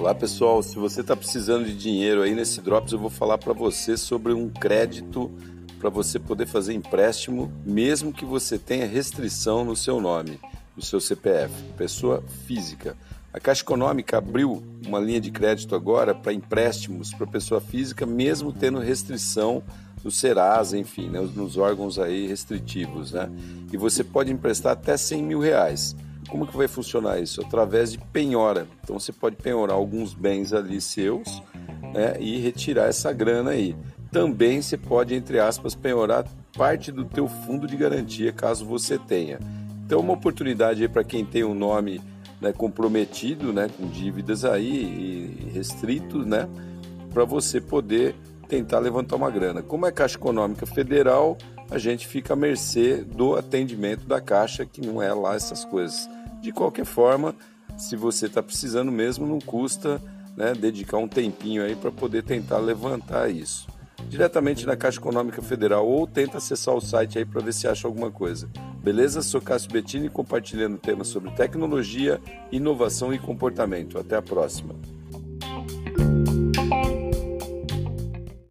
Olá pessoal, se você está precisando de dinheiro aí nesse Drops, eu vou falar para você sobre um crédito para você poder fazer empréstimo, mesmo que você tenha restrição no seu nome, no seu CPF, pessoa física. A Caixa Econômica abriu uma linha de crédito agora para empréstimos para pessoa física, mesmo tendo restrição no Serasa, enfim, né, nos órgãos aí restritivos, né? E você pode emprestar até R$100 mil. Como que vai funcionar isso? Através de penhora. Então você pode penhorar alguns bens ali seus, né, e retirar essa grana aí. Também você pode, entre aspas, penhorar parte do teu fundo de garantia, caso você tenha. Então é uma oportunidade aí para quem tem um nome, né, comprometido, né, com dívidas aí e restritos, né, para você poder tentar levantar uma grana. Como é Caixa Econômica Federal, a gente fica à mercê do atendimento da Caixa, que não é lá essas coisas. De qualquer forma, se você está precisando mesmo, não custa, né, dedicar um tempinho aí para poder tentar levantar isso. Diretamente na Caixa Econômica Federal, ou tenta acessar o site aí para ver se acha alguma coisa. Beleza? Sou Cássio Bettini, compartilhando temas sobre tecnologia, inovação e comportamento. Até a próxima.